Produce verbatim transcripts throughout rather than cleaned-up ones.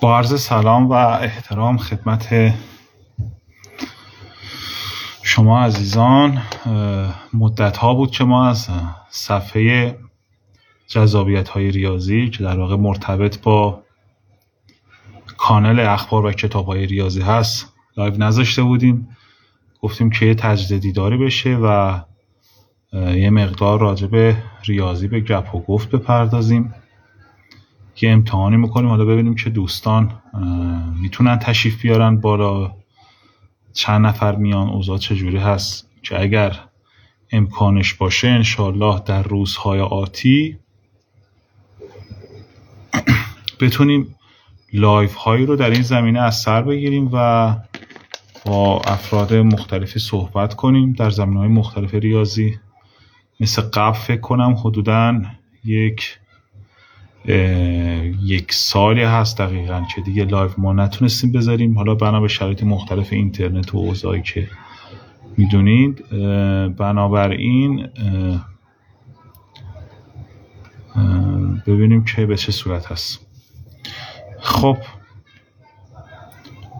با عرض سلام و احترام خدمت شما عزیزان، مدت ها بود که ما از صفحه جذابیت های ریاضی که در واقع مرتبط با کانال اخبار و کتاب های ریاضی هست لایو نذاشته بودیم. گفتیم که یه تجدیدی داره بشه و یه مقدار راجع به ریاضی به گپ و گفت بپردازیم، یه امتحانی میکنیم، حالا ببینیم که دوستان میتونن تشریف بیارن بالا، چند نفر میان، اوضاع چجوری هست، که اگر امکانش باشه انشالله در روزهای آتی بتونیم لایف هایی رو در این زمینه از سر بگیریم و با افراد مختلفی صحبت کنیم در زمینه‌های مختلف ریاضی. مثل قبل فکر کنم حدوداً یک یک سالی هست دقیقاً که دیگه لایو ما نتونستیم بذاریم، حالا بنا به شرایط مختلف اینترنت و اوضاعی که میدونید. بنابراین ببینیم که به چه صورت هست. خب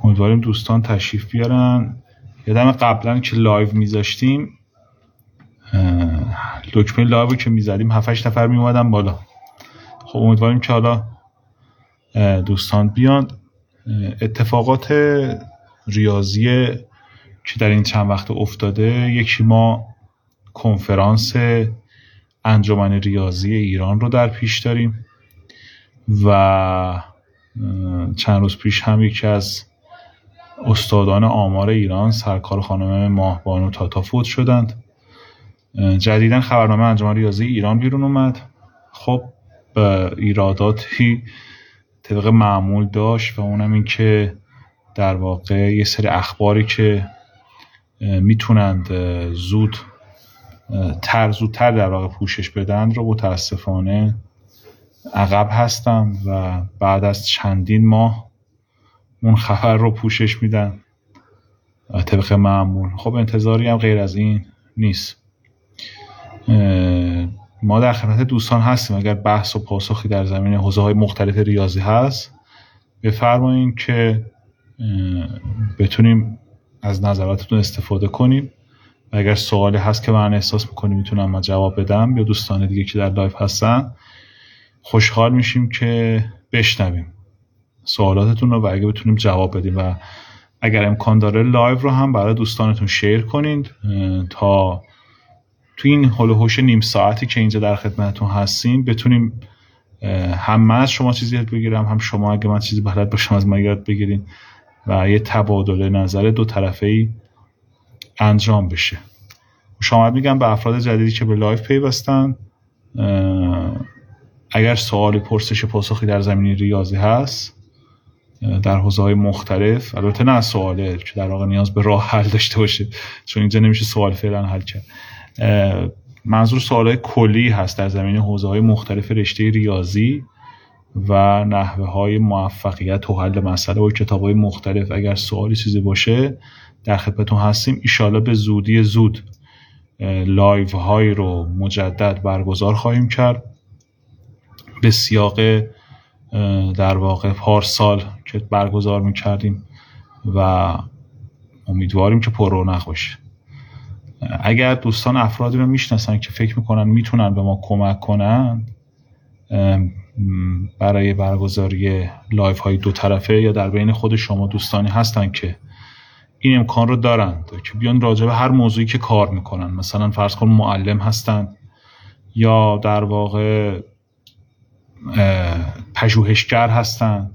امیدواریم دوستان تشریف بیارن. یادم قبلا که لایو میذاشتیم، دکمه لایو که میزدیم هفت هشت نفر میومدن بالا. خب امیدواریم که حالا دوستان بیان. اتفاقات ریاضی که در این چند وقت افتاده، یکی ما کنفرانس انجمن ریاضی ایران رو در پیش داریم و چند روز پیش هم یکی از استادان آمار ایران سرکار خانم ماهبانو تاتا فوت شدند. جدیداً خبرنامه انجمن ریاضی ایران بیرون اومد. خب ایراداتی طبق معمول داشت و اونم این که در واقع یه سری اخباری که میتونند زود تر زودتر در واقع پوشش بدن رو متاسفانه عقب هستم و بعد از چندین ماه اون خبر رو پوشش میدن طبق معمول. خب انتظاری هم غیر از این نیست. ما در خدمت دوستان هستیم، اگر بحث و پاسخی در زمینه حوزه‌های مختلف ریاضی هست بفرمایید که بتونیم از نظراتتون استفاده کنیم و اگر سوالی هست که من احساس میکنیم میتونم من جواب بدم یا دوستان دیگه که در لایو هستن، خوشحال میشیم که بشنویم سوالاتتون رو و اگه بتونیم جواب بدیم. و اگر امکان داره لایو رو هم برای دوستانتون شیر کنید تا تو این هول و هوش نیم ساعتی که اینجا در خدمتتون هستیم بتونیم هم من از شما چیزی یاد بگیرم، هم شما اگه من چیزی بلد باشم از من یاد بگیرین و یه تبادل نظر دو طرفه‌ای انجام بشه. شما میگم به افراد جدیدی که به لایو پیوستن، اگر سوالی، پرسش، پاسخی در زمینه ریاضی هست در حوزه‌های مختلف، البته نه سواله که در واقع نیاز به راه حل داشته باشه چون اینجا نمیشه سوال فعلا حل کرد، منظور سوالای کلی هست در زمینه حوزه‌های مختلف رشته ریاضی و نحوه‌های موفقیت و حل مسئله و کتاب‌های مختلف، اگر سوالی چیزی باشه در خدمتتون هستیم. ایشالا به زودی زود لایو‌های رو مجدد برگزار خواهیم کرد به سیاق در واقع پارسال که برگزار می‌کردیم و امیدواریم که پر رونق باشه. اگر دوستان افرادی رو میشناسن که فکر میکنن میتونن به ما کمک کنن برای برگزاری لایف های دو طرفه، یا در بین خود شما دوستانی هستن که این امکان رو دارن که بیان راجع به هر موضوعی که کار میکنن، مثلا فرض کن معلم هستن یا در واقع پژوهشگر هستن،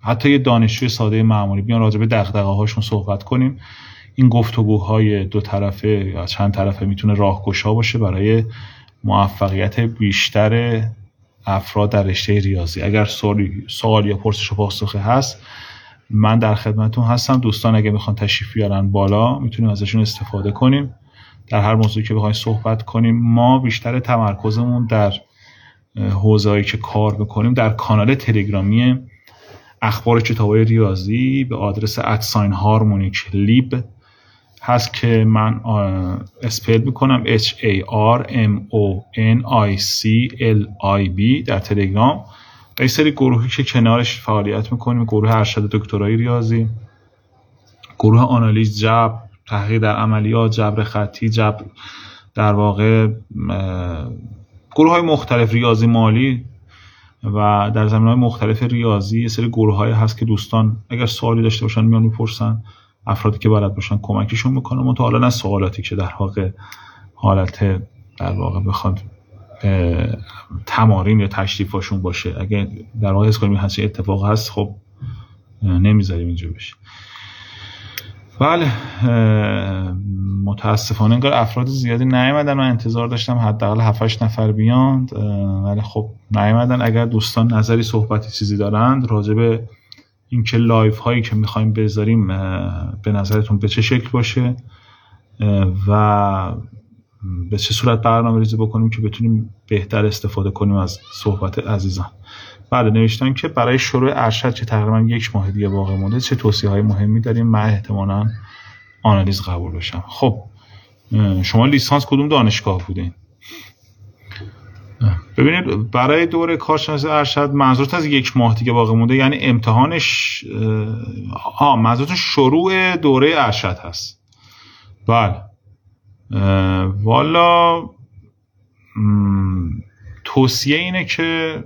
حتی یه دانشجوی ساده معمولی، بیان راجع به دغدغه هاشون صحبت کنیم. این گفتگوهای دو طرفه یا چند طرفه میتونه راهگشا باشه برای موفقیت بیشتر افراد در رشته ریاضی. اگر سوالی سوال یا پرسش و پاسخی هست من در خدمتتون هستم. دوستان اگه میخوان تشریف بیارن بالا میتونیم ازشون استفاده کنیم. در هر موضوعی که بخوایم صحبت کنیم، ما بیشتر تمرکزمون در حوزه‌ای که کار می‌کنیم در کانال تلگرامی اخبار کتاب‌های ریاضی به آدرس ادساین هارمونیک لیب هست که من اسپل میکنم H A R M O N I C L I B در تلگرام. یه سری گروهی که کنارش فعالیت میکنیم، گروه ارشد دکترای ریاضی، گروه آنالیز جبر، تحقیق در عملیات، جبر خطی، جبر در واقع گروه های مختلف ریاضی مالی و در زمینه‌های مختلف ریاضی. یه سری گروه‌های هست که دوستان اگر سوالی داشته باشن میان میپرسن، افرادی که بلد باشن کمکشون میکنن، منتها حالا نه سوالاتی که در واقع حالت در واقع بخواد تمارین یا تشریفاشون باشه. اگه در واقع حس کنیم هست اتفاق هست، خب نمیذاریم اینجا بشه. بله متاسفانه انگار افراد زیادی نیومدن، من انتظار داشتم حداقل هفت هشت نفر بیان، ولی خب نیومدن. اگر دوستان نظری صحبتی چیزی دارند راجع به اینکه لایف هایی که میخوایم بذاریم به نظرتون به چه شکل باشه و به چه صورت برنامه‌ریزی بکنیم که بتونیم بهتر استفاده کنیم از صحبت عزیزان. بعد نوشتن که برای شروع ارشد که تقریبا یک ماه دیگه باقی مونده چه توصیه‌های مهمی داریم؟ من احتمالاً آنالیز قبول بشم. خب شما لیسانس کدوم دانشگاه بودین؟ ببینید برای دوره کارشناسی ارشد منظورت از یک ماه دیگه باقی مونده یعنی امتحانش ها، منظورتون شروع دوره ارشد هست؟ بله والا توصیه اینه که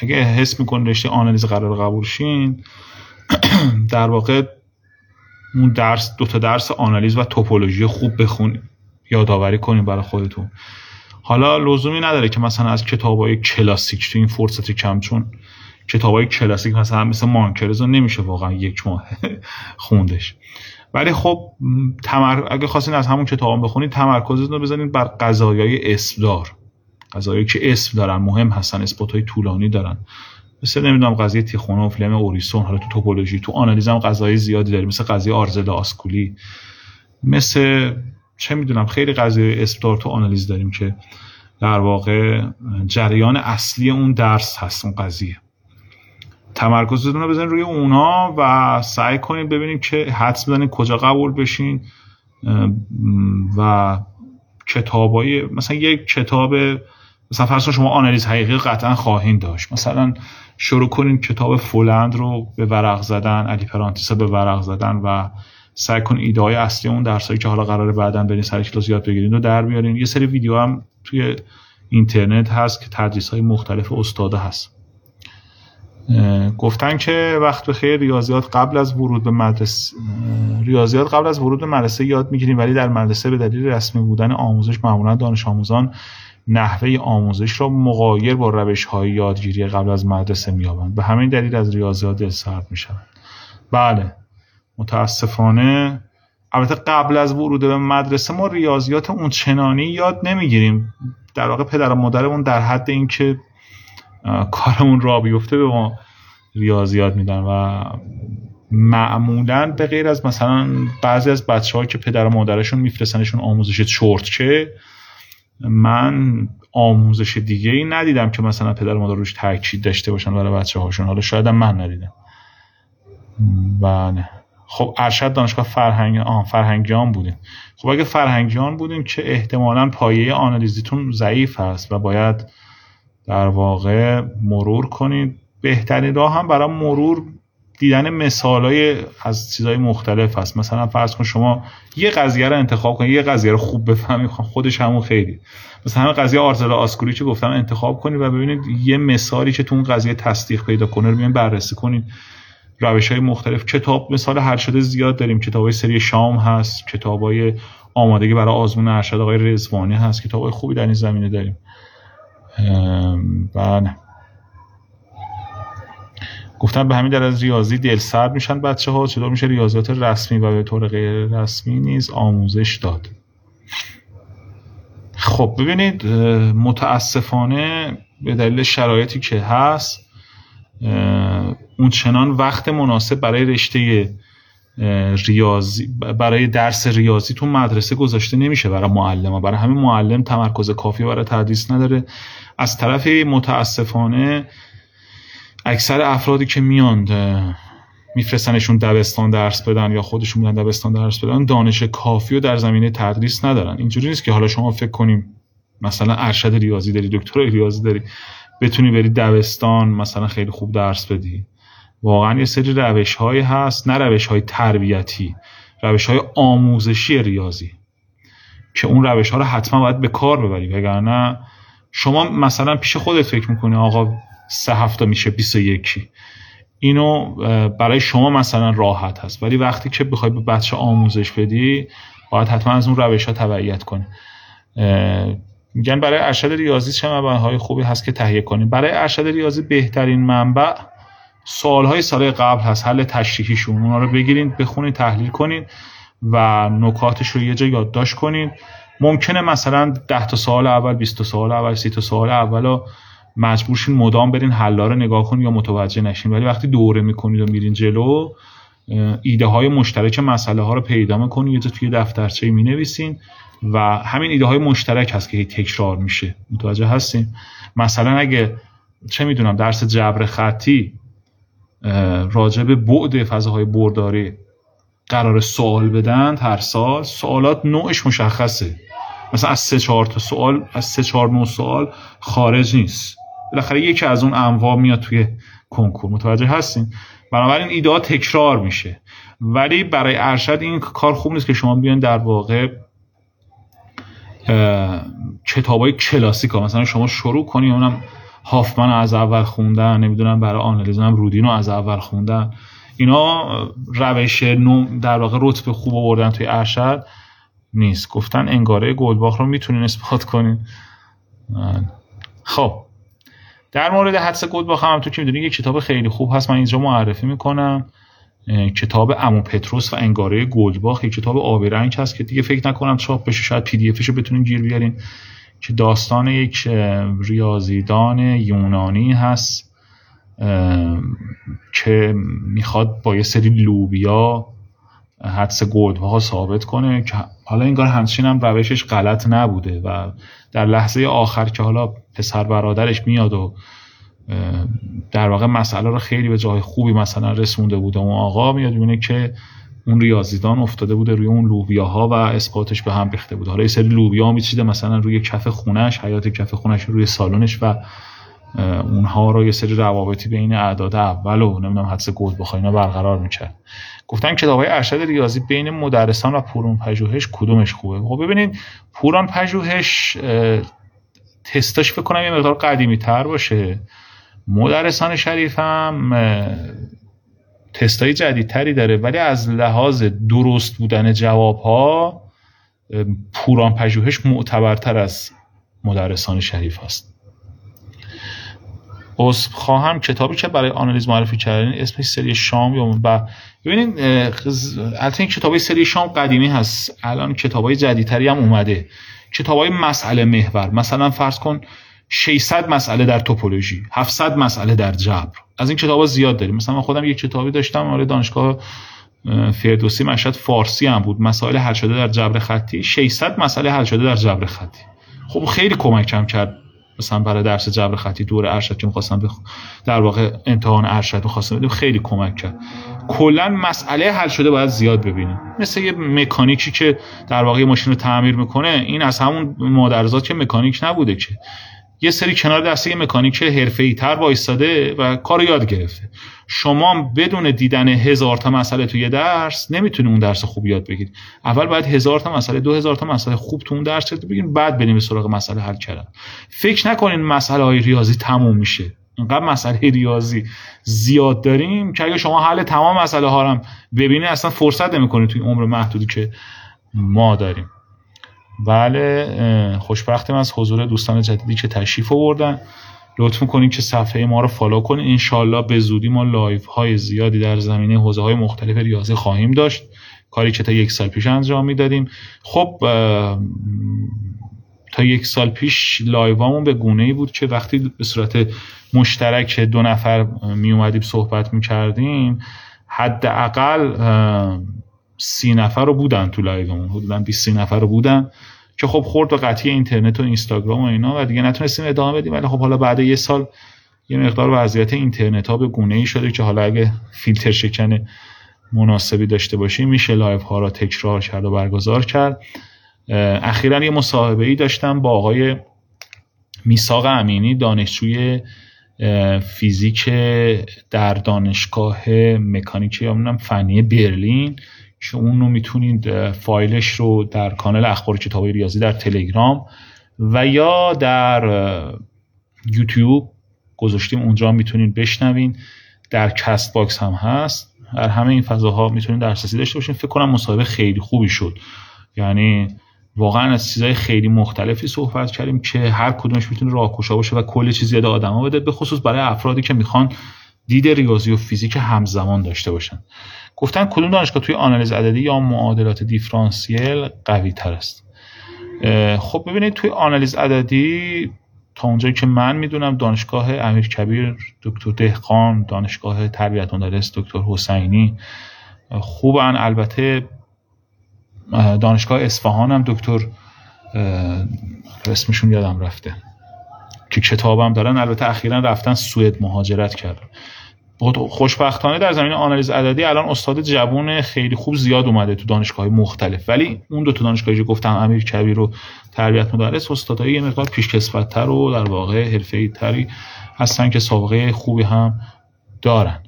اگه حس میکنید رشته آنالیز قرار قبول شین، در واقع اون درس، دوتا درس آنالیز و توپولوژی خوب بخونید، یادآوری کنید برای خودتون. حالا لزومی نداره که مثلا از کتابای کلاسیک، تو این فرصتی کم، چون کتابای کلاسیک مثلا مثل مانکرزو نمیشه واقعا یک ماه خوندش، ولی خب تمر... اگه خواستین از همون کتابام بخونید تمرکزتون رو بزنید بر قضایای اسمدار، قضایایی که اسم دارن، مهم هستن، اثباتای طولانی دارن، مثل نمیدونم قضیه تیخونوف، لم اوریسون. حالا تو توپولوژی، تو آنالیزم قضایای زیادی داریم، مثل قضیه آرزل آسکولی، مثل چه میدونم خیلی قضیه اسمدار تو آنالیز داریم که در واقع جریان اصلی اون درس هست اون قضیه. تمرکزتون رو بزنید روی اونها و سعی کنید ببینید که حدس بزنید کجا قبول بشین و کتابای مثلا یک کتاب، مثلا فرض کن شما آنالیز حقیقی قطعا خواهید داشت، مثلا شروع کنین کتاب فولند رو به ورق زدن، علی پرانتیسا به ورق زدن و سعی کن ایده های اصلی اون درسایی که حالا قراره بعداً برین سر کلاس یاد بگیرین رو در بیارین. یه سری ویدیو هم توی اینترنت هست که تدریس های مختلف استادا هست. گفتن که وقت بخیر، ریاضیات قبل از ورود به مدرسه ریاضیات قبل از ورود به مدرسه یاد می‌گیریم، ولی در مدرسه به دلیل رسمی بودن آموزش معمولاً دانش آموزان نحوه آموزش را مغایر با روش‌های یادگیری قبل از مدرسه می‌یابند، به همین دلیل از ریاضیات دل سرد می‌شوند. بله متاسفانه البته قبل از ورود به مدرسه ما ریاضیات اون چنانی یاد نمی‌گیریم، در واقع پدر و مادرمون در حد اینکه کارمون را بیفته به ما ریاضیات میدن و معمولاً به غیر از مثلا بعضی از بچه‌هایی که پدر و مادرشون میفرستنشون آموزش چرتکه، من آموزش دیگه‌ای ندیدم که مثلا پدر و مادر روش تاکید داشته باشن برای بچه‌هاشون. حالا شاید من ندیدم. بله خب ارشد دانشگاه فرهنگ آن فرهنگیان بودین. خب اگه فرهنگیان بودین که احتمالاً پایه آنالیزیتون ضعیف هست و باید در واقع مرور کنید. بهترین راه هم برای مرور دیدن مثالای از چیزهای مختلف هست. مثلا فرض کن شما یه قضیه رو انتخاب کنید، یه قضیه رو خوب بفهمید، خودش همون خیلی. مثلا همه قضیه آرزل آسکولی که گفتم انتخاب کنید و ببینید یه مثالی که تو اون قضیه تصدیق پیدا کنه رو بیاین بررسی کنید. روش‌های مختلف، کتاب مثال ارشد زیاد داریم، کتابای سری شام هست، کتابای آمادگی برای آزمون ارشد آقای رضوانی هست، کتابای خوبی در این زمینه داریم. بله گفتن به همین دلیل از ریاضی دل سرد میشن بچه ها، چطور میشه ریاضیات رسمی و به طور غیر رسمی نیز آموزش داد؟ خب ببینید متاسفانه به دلیل شرایطی که هست اون چنان وقت مناسب برای رشته ریاضی، برای درس ریاضی تو مدرسه گذاشته نمیشه برای معلم، برای همین معلم تمرکز کافی برای تدریس نداره. از طرفی متاسفانه اکثر افرادی که میان میفرستنشون دبستان درس بدن یا خودشون میان دبستان درس بدن دانش کافی رو در زمینه تدریس ندارن. اینجوری نیست که حالا شما فکر کنیم مثلا ارشد ریاضی داری، دکترای ریاضی داری، بتونی بری دبستان مثلا خیلی خوب درس بدی. واقعا یه سری روش‌های هست، نه روش‌های تربیتی، روش‌های آموزشی ریاضی که اون روش‌ها رو حتما باید به کار ببری، وگرنه شما مثلا پیش خودت فکر می‌کنی آقا سه هفته میشه بیست و یک، اینو برای شما مثلا راحت هست، ولی وقتی که بخوای به بچه آموزش بدی باید حتما از اون روش‌ها تبعیت کنی. میگن برای ارشد ریاضی چه منبع‌های خوبی هست که تهیه کنیم؟ برای ارشد ریاضی بهترین منبع سوال‌های سال قبل هست، حل تشریحیشون، اونا رو بگیرین، بخونید، تحلیل کنید و نکاتش رو یه جا یادداشت کنید. ممکنه مثلا ده تا سوال اول، بیست تا سوال اول، سی تا سوال اولو مجبور شین مدام برین حل‌ها رو نگاه کنید یا متوجه نشین، ولی وقتی دوره می‌کنید و میرین جلو ایده‌های مشترک مسئله‌ها رو پیدا می‌کنید، یه جا توی دفترچه می‌نویسین و همین ایده‌های مشترک هست که تکرار میشه. متوجه هستین؟ مثلا اگه چه می‌دونم درس جبر خطی راجع به بعد فضاهای برداری قرار سوال بدن هر سال، سوالات نوعش مشخصه، مثلا از سه چهار تا سوال، از سه چهار نوع سوال خارج نیست، بالاخره یکی از اون انواع میاد توی کنکور. متوجه هستین؟ بنابراین ایده ها تکرار میشه، ولی برای ارشد این کار خوب نیست که شما بیان در واقع کتابای کلاسیکا مثلا شما شروع کنی اونم هافمن از اول خوندن، نمیدونم برای آنالیز هم رودین رو از اول خوندن، اینا روش در واقع رتبه خوب آوردن توی ارشد نیست. گفتن انگاره گلباخ رو میتونین اثبات کنین. خب در مورد حدس گلباخ هم تو که میدونین یک کتاب خیلی خوب هست، من اینجا معرفی میکنم، کتاب امیر پتروس و انگاره گلباخ، یک کتاب آبی رنگ هست که دیگه فکر نکنم چاپ بشه، شاید پی دی افش رو بتونین گیر بیارین، که داستان یک ریاضیدان یونانی هست که میخواد با یه سری لوبیا حدس گلباخ ثابت کنه، که حالا انگار همچین هم روشش غلط نبوده و در لحظه آخر که حالا پسر برادرش میاد و در واقع مسئله رو خیلی به جای خوبی مثلا رسونده بوده، اون آقا میاد میبینه که اون ریاضیدان افتاده بوده روی اون لوبیاها و اثباتش به هم ریخته بود. حالا یه سری لوبیا میچیده مثلا روی کف خونش، حیات کف خونش، روی سالونش و اونها رو یه سری روابطی بین اعداد اول و نمیدونم حدس گلباخ اینا برقرار میکرد. گفتن کتاب‌های ارشد ریاضی بین مدرسان و پوران پژوهش کدومش خوبه؟ خب ببینید پوران پژوهش تستاش فکر کنم یه مقدار قدیمی‌تر باشه، مدرسان شریف هم تستای جدیدتری داره، ولی از لحاظ درست بودن جوابها پوران پژوهش معتبرتر از مدرسان شریف هست. از خواهم کتابی که برای آنالیز معرفی کردن اسمش سری شام یا و ببینید البته این کتابای سری شام قدیمی هست، الان کتابای جدیدتری هم اومده، کتابای مسئله محور، مثلا فرض کن ششصد مسئله در توپولوژی، هفتصد مسئله در جبر، از این کتابا زیاد داریم. مثلا من خودم یک کتابی داشتم برای دانشگاه فردوسی مشهد، فارسی هم بود، مسائل حل شده در جبر خطی، ششصد مسئله حل شده در جبر خطی. خب خیلی کمکم کرد مثلا برای درس جبر خطی دور ارشد که می‌خواستم بخ... در واقع امتحان ارشد می‌خواستم بدم، خیلی کمک کرد. کلا مسئله حل شده باید زیاد ببینیم، مثل یه مکانیکی که در واقع ماشین رو تعمیر می‌کنه، این از همون مادرزاد که مکانیک نبوده که یه سری کنار دسته مکانیک حرفه‌ای تر وایساده و کارو یاد گرفته. شما بدون دیدن هزار تا مسئله توی درس نمیتونید اون درس خوب یاد بگیرید. اول باید هزار تا مسئله، دو هزار تا مسئله خوب تو اون درس یاد بگیرید، بعد بریم به سراغ مسئله حل کردن. فکر نکنین مسئله های ریاضی تموم میشه. اینقدر مسئله ریاضی زیاد داریم که اگه شما حل تمام مسئله ها رو ببینید اصلا فرصت نمیکنید توی عمر محدودی که ما داریم. بله خوشبختم از حضور دوستان جدیدی که تشریف آوردن. لطف می‌کنید که صفحه ما رو فالو کنید. انشالله به زودی ما لایوهای زیادی در زمینه حوزه‌های مختلف ریاضی خواهیم داشت، کاری که تا یک سال پیش انجام میدادیم. خب تا یک سال پیش لایوامون به گونه‌ای بود که وقتی به صورت مشترک دو نفر می اومدیم صحبت می‌کردیم، حداقل سی نفر رو بودن تو لایومون، حدوداً بیست نفر رو بودن که خب خورد و قطعی اینترنت و اینستاگرام و اینا و دیگه نتونستیم ادامه بدیم. ولی خب حالا بعد یه سال یه مقدار وضعیت اینترنت ها به گونه‌ای شده که حالا اگه فیلتر شکن مناسبی داشته باشیم میشه لایو ها را تکرار کرد و برگزار کرد. اخیراً یه مصاحبه‌ای داشتم با آقای میثاق امینی دانشجوی فیزیک در دانشگاه مکانیک یا منم فنی برلین که اون رو میتونید فایلش رو در کانال اخبار کتابی ریاضی در تلگرام و یا در یوتیوب گذاشتیم، اونجا میتونید بشنوین. در کست باکس هم هست. در همه این فضاها میتونید دسترسی داشته باشین. فکر کنم مصاحبه خیلی خوبی شد، یعنی واقعا از چیزای خیلی مختلفی صحبت کردیم که هر کدومش میتونه راهگشا باشه و کلی چیزی به آدما بده، به خصوص برای افرادی که میخوان دید ریاضی و فیزیک همزمان داشته باشن. گفتن کدوم دانشگاه توی آنالیز عددی یا معادلات دیفرانسیل قوی تر است؟ خب ببینید توی آنالیز عددی تا اونجایی که من میدونم دانشگاه امیر کبیر، دکتر دهقان، دانشگاه تربیت مدرس، دکتر حسینی خوبن. البته دانشگاه اصفهان هم دکتر اسمشون یادم رفته که کتابم دارن، البته اخیراً رفتن سوئد مهاجرت کردن. خوشبختانه در زمینه آنالیز عددی الان استاد جوون خیلی خوب زیاد اومده تو دانشگاه‌های مختلف، ولی اون دو تا دانشگاهی که گفتم امیر کبیر و تربیت مدرس استادای یه مقدار پیشکسوت‌تر و در واقع حرفه‌ای‌تری هستن که سابقه خوبی هم دارن.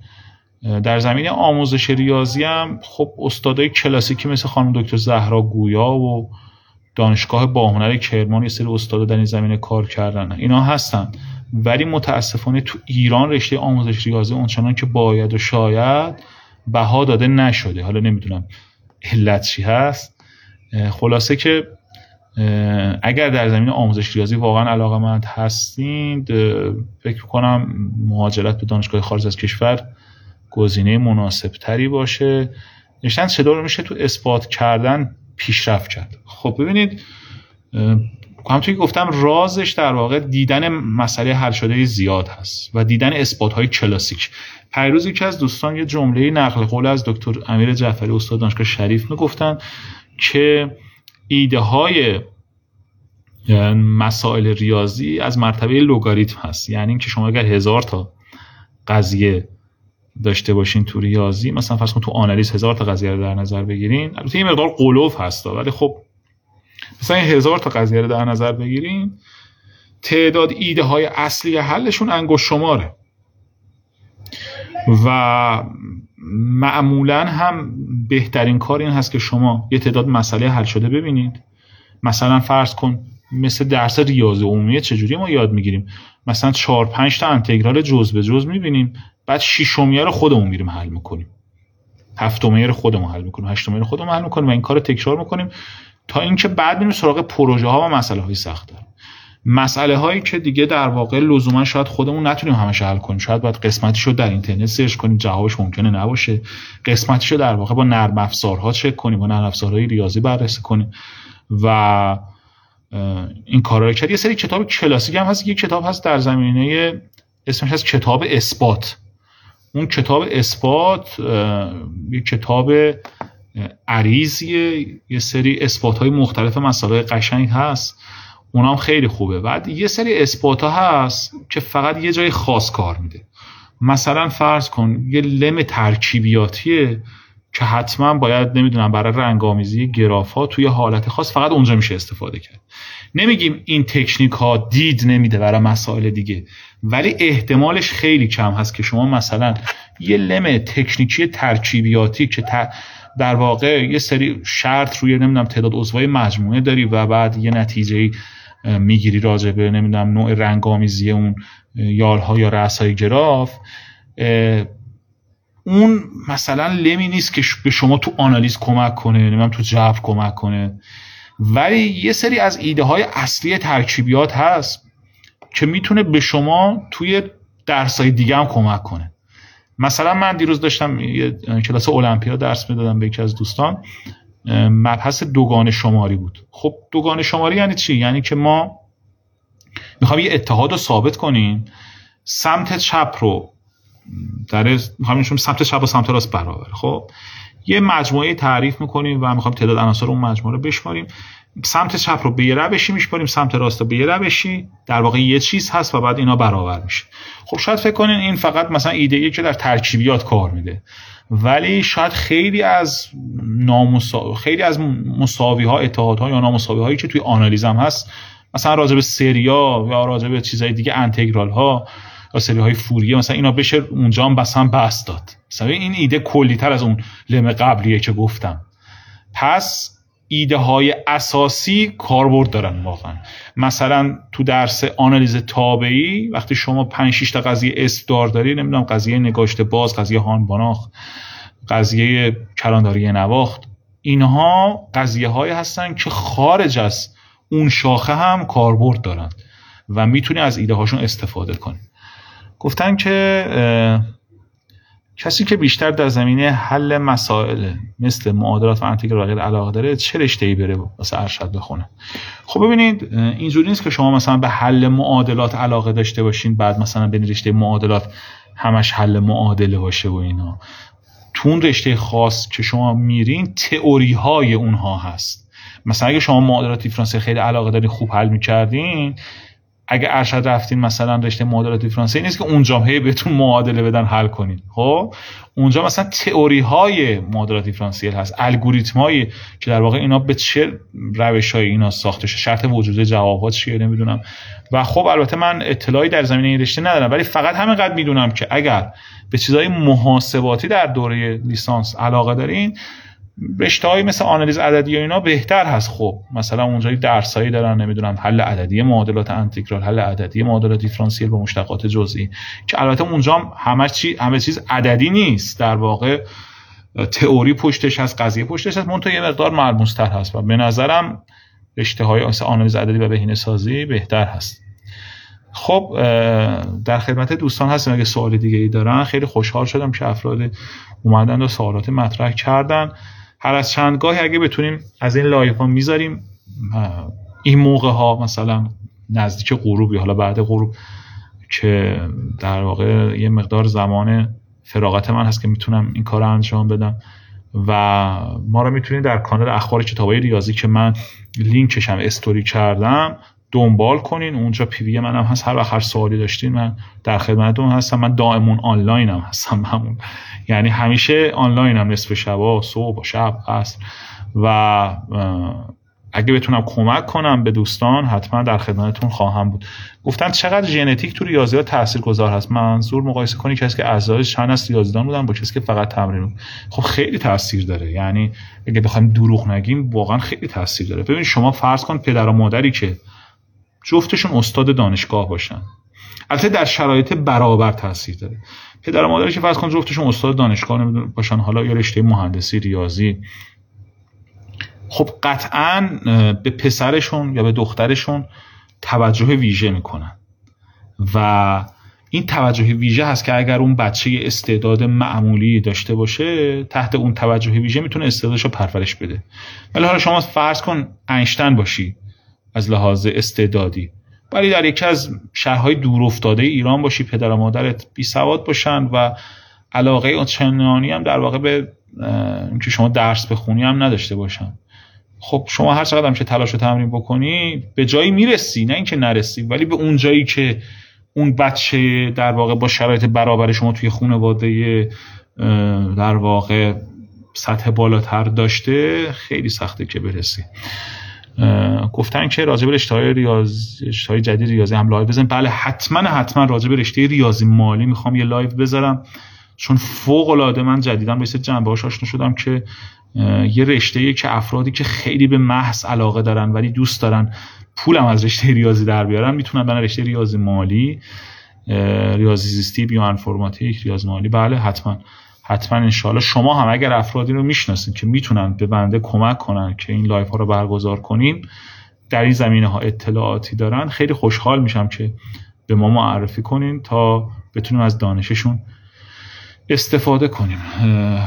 در زمینه آموزش ریاضی هم خب استادای کلاسیکی مثل خانم دکتر زهرا گویا و دانشگاه باهنر کرمان یه سری استادا در این زمینه کار کردن، اینا هستن. ولی متاسفانه تو ایران رشته آموزش ریاضی اونچنان که باید و شاید بها داده نشده. حالا نمیدونم علت چی هست. خلاصه که اگر در زمین آموزش ریاضی واقعا علاقه‌مند هستید، فکر کنم مهاجرت به دانشگاه خارج از کشور گزینه مناسب تری باشه. نشان چطور میشه تو اثبات کردن پیشرفت کرد؟ خب ببینید همونطوری که گفتم رازش در واقع دیدن مسئله حل شده زیاد هست و دیدن اثبات‌های کلاسیک. پیروز یکی از دوستان یه جمله نقل قول از دکتر امیر جعفری استاد دانشگاه شریف میگفتن که ایده‌های مسائل ریاضی از مرتبه لگاریتم هست، یعنی اینکه شما اگر هزار تا قضیه داشته باشین تو ریاضی، مثلا فرض کن تو آنالیز هزار تا قضیه رو در نظر بگیرین، البته یه مقدار قلوف هست ولی خب مثلا هزار تا قضیه رو در نظر بگیریم، تعداد ایده های اصلی حلشون انگشت شماره و معمولا هم بهترین کار این هست که شما یه تعداد مسئله حل شده ببینید. مثلا فرض کن مثل درس ریاضی عمومی چجوری ما یاد میگیریم، مثلا چهار پنج تا انتگرال جزء به جزء میبینیم، بعد ششمیه رو خودمون میریم حل میکنیم، هفتمیه رو خودمون حل میکنیم، هشتمیه رو خودمون حل میکنیم و این کارو تکرار میکنیم تا اینکه بعد میریم سراغ پروژه ها و مسئله های سخت دار. مسئله هایی که دیگه در واقع لزوما شاید خودمون نتونیم همش حل کنیم، شاید باید قسمتیشو در اینترنت سرچ کنیم، جوابش ممکنه نباشه، قسمتیشو در واقع با نرم افزارها چک کنیم، با نرم افزارهای ریاضی بررسی کنیم و این کارا رو کرد. یه سری کتاب کلاسیک هم هست، یه کتاب هست در زمینه اسمش هست کتاب اثبات. اون کتاب اثبات یه کتاب عریضیه، یه سری اثبات های مختلف مسائل قشنگ هست، اونام خیلی خوبه. بعد یه سری اثبات ها هست که فقط یه جای خاص کار میده، مثلا فرض کن یه لم ترکیبیاتیه که حتما باید نمیدونم برای رنگامیزی گراف ها توی حالت خاص فقط اونجا میشه استفاده کرد. نمیگیم این تکنیک ها دید نمیده برای مسائل دیگه، ولی احتمالش خیلی کم هست که شما مثلا یه لم تکنیکی ترکیبیاتی که ت... در واقع یه سری شرط روی نمیدونم تعداد عضوهای مجموعه داری و بعد یه نتیجه میگیری راجع به نمیدونم نوع رنگامیزی اون یالها یا رأسهای گراف، اون مثلا لمی نیست که به شما تو آنالیز کمک کنه، نمیدونم تو جبر کمک کنه. ولی یه سری از ایده های اصلی ترکیبیات هست که میتونه به شما توی درسای دیگه هم کمک کنه. مثلا من دیروز داشتم یه کلاس اولمپیا درس میدادم به یکی از دوستان، مبحث دوگانه شماری بود. خب دوگانه شماری یعنی چی؟ یعنی که ما میخوایم یه اتحاد رو ثابت کنیم، سمت چپ رو در میخوایم سمت چپ و سمت راست برابر، خب یه مجموعه تعریف میکنیم و میخوایم تعداد عناصر اون مجموعه رو بشماریم، سمت چپ رو به یه روشی میشماریم، سمت راست رو به یه روشی، در واقع یه چیز هست و بعد اینا برابر میشه. خب شاید فکر کنین این فقط مثلا ایده‌ایه که در ترکیبیات کار میده، ولی شاید خیلی از نامساوی خیلی از مساوی ها، اتحاد ها یا نامساوی هایی که توی آنالیزم هست مثلا راجع به سریا یا راجع به چیزای دیگه انتگرال ها یا سری های فوریه مثلا اینا بشه اونجا هم بس هم بس داد. مثلا این ایده کلی تر از اون لم قبلیه که گفتم. پس ایده های اساسی کاربرد دارن واقعا. مثلا تو درس آنالیز تابعی وقتی شما پنج شش تا قضیه اسدار داری، نمیدونم قضیه نگاشته باز، قضیه هانباناخ، قضیه کلانداری نواخت، اینها قضیه هایی هستن که خارج از اون شاخه هم کاربرد دارن و میتونی از ایده هاشون استفاده کنی. گفتن که کسی که بیشتر در زمینه حل مسائل مثل معادلات و انتگرال علاقه داره چه رشته‌ای بره واسه ارشد بخونه؟ خب ببینید اینجوری نیست که شما مثلا به حل معادلات علاقه داشته باشین بعد مثلا به رشته معادلات همش حل معادله باشه و اینا. تو اون رشته خاص که شما میرین تئوری‌های اونها هست. مثلا اگه شما معادلات دیفرانسیل خیلی علاقه دارین، خوب حل می‌کردین، اگه ارشد رفتین مثلا رشته معادلات دیفرانسیل نیست که اونجا هی بهتون معادله بدن حل کنین. خب اونجا مثلا تئوری های معادلات دیفرانسیل هست، الگوریتم هایی که در واقع اینا به چه روش های اینا ساخته شده، شرط وجود جوابات چیه نمیدونم. و خب البته من اطلاعی در زمینه این رشته ندارم، ولی فقط همینقدر میدونم که اگر به چیزهای محاسباتی در دوره لیسانس علاقه دارین، رشته‌های مثل آنالیز عددی و اینا بهتر هست. خب مثلا اونجایی درسایی دارن نمیدونم حل عددی معادلات انتگرال، حل عددی معادلات دیفرانسیل با مشتقات جزئی، که البته اونجا هم همه چی همه چیز عددی نیست، در واقع تئوری پشتش هست، قضیه پشتش هست، منتها یه مقدار مرموزتر هست و به نظرم رشته‌های آنالیز عددی و بهینه‌سازی بهتر هست. خب در خدمت دوستان هستم، اگه سوال دیگه ای دارن. خیلی خوشحال شدم که افراد اومدن و سوالات مطرح کردن. هر از چند گاهی اگه بتونیم از این لایو ها میذاریم این موقع ها، مثلا نزدیک غروب یا حالا بعد غروب، که در واقع یه مقدار زمان فراغت من هست که میتونم این کار رو انجام بدم. و ما رو میتونید در کانال اخبار کتابای ریاضی که من لینکش هم استوری کردم دنبال کنین. اونجا پی وی منم هست، هر وقت هر سوالی داشتین من در خدمتتون هستم. من دائمون آنلاینم هستم، همون یعنی همیشه آنلاینم، نصف شبا، صبح، شب، عصر. و اگه بتونم کمک کنم به دوستان حتما در خدمتتون خواهم بود. گفتن چقدر ژنتیک تو ریاضیات تاثیرگذار هست؟ منظور مقایسه کنی کسی که اعضایش چند از ریاضیدان بودن با کسی که فقط تمرین بود. خب خیلی تاثیر داره، یعنی اگه بخوایم دروغ نگیم واقعا خیلی تاثیر داره. ببین شما فرض کن پدر و مادری که جفتشون استاد دانشگاه باشن، البته در شرایط برابر تاثیر داره. پدر و مادری که فرض کن جفتشون استاد دانشگاه باشن، حالا یا رشته مهندسی، ریاضی، خب قطعاً به پسرشون یا به دخترشون توجه ویژه میکنن و این توجه ویژه هست که اگر اون بچه استعداد معمولی داشته باشه، تحت اون توجه ویژه میتونه استعدادش رو پرورش بده. ولی حالا شما فرض کن اینشتین باشی از لحاظ استعدادی، ولی در یکی از شهرهای دور افتاده ایران باشی، پدر و مادرت بیسواد باشن و علاقه چنانی هم در واقع به اینکه شما درس بخونی هم نداشته باشن، خب شما هر چقدر هم که تلاش و تمرین بکنی به جایی میرسی، نه اینکه نرسی، ولی به اون جایی که اون بچه در واقع با شرایط برابر شما توی خانواده در واقع سطح بالاتر داشته خیلی سخته که برسی. گفتن که راجع به رشته‌های ریاضی، رشته‌های جدید ریاضی هم لایو بزنیم. بله حتما حتما راجع به رشته ریاضی مالی میخوام یه لایو بذارم، چون فوق‌العاده من جدیداً با این جنبه‌هاش آشنا شدم که یه رشته‌ای که افرادی که خیلی به محض علاقه دارن ولی دوست دارن پولم از رشته ریاضی در بیارن میتونن برن رشته ریاضی مالی، ریاضی زیستی، بیو انفورماتیک، ریاضی مالی. بله حتما حتما انشاءالله. شما هم اگر افرادی رو میشناسین که میتونن به بنده کمک کنن که این لایف ها رو برگزار کنیم، در این زمینه ها اطلاعاتی دارن، خیلی خوشحال میشم که به ما معرفی کنین تا بتونیم از دانششون استفاده کنیم.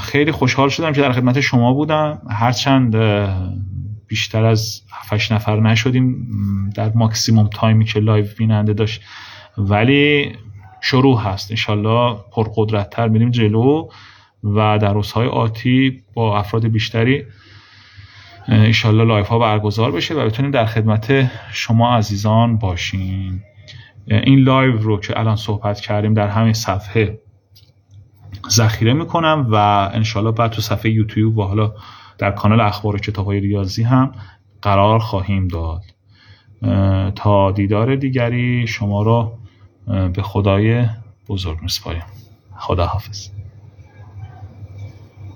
خیلی خوشحال شدم که در خدمت شما بودم. هرچند بیشتر از هفت هشت نفر نشدیم در ماکسیموم تایمی که لایو بیننده داشت، ولی شروع هست. انشاءالله پرقدرت‌تر میریم جلو و در روزهای آتی با افراد بیشتری انشالله لایف ها برگزار بشه و بتونیم در خدمت شما عزیزان باشیم. این لایو رو که الان صحبت کردیم در همین صفحه ذخیره میکنم و انشالله بعد تو صفحه یوتیوب و حالا در کانال اخبار کتاب‌های ریاضی هم قرار خواهیم داد. تا دیدار دیگری شما را به خدای بزرگ می‌سپارم. خداحافظ.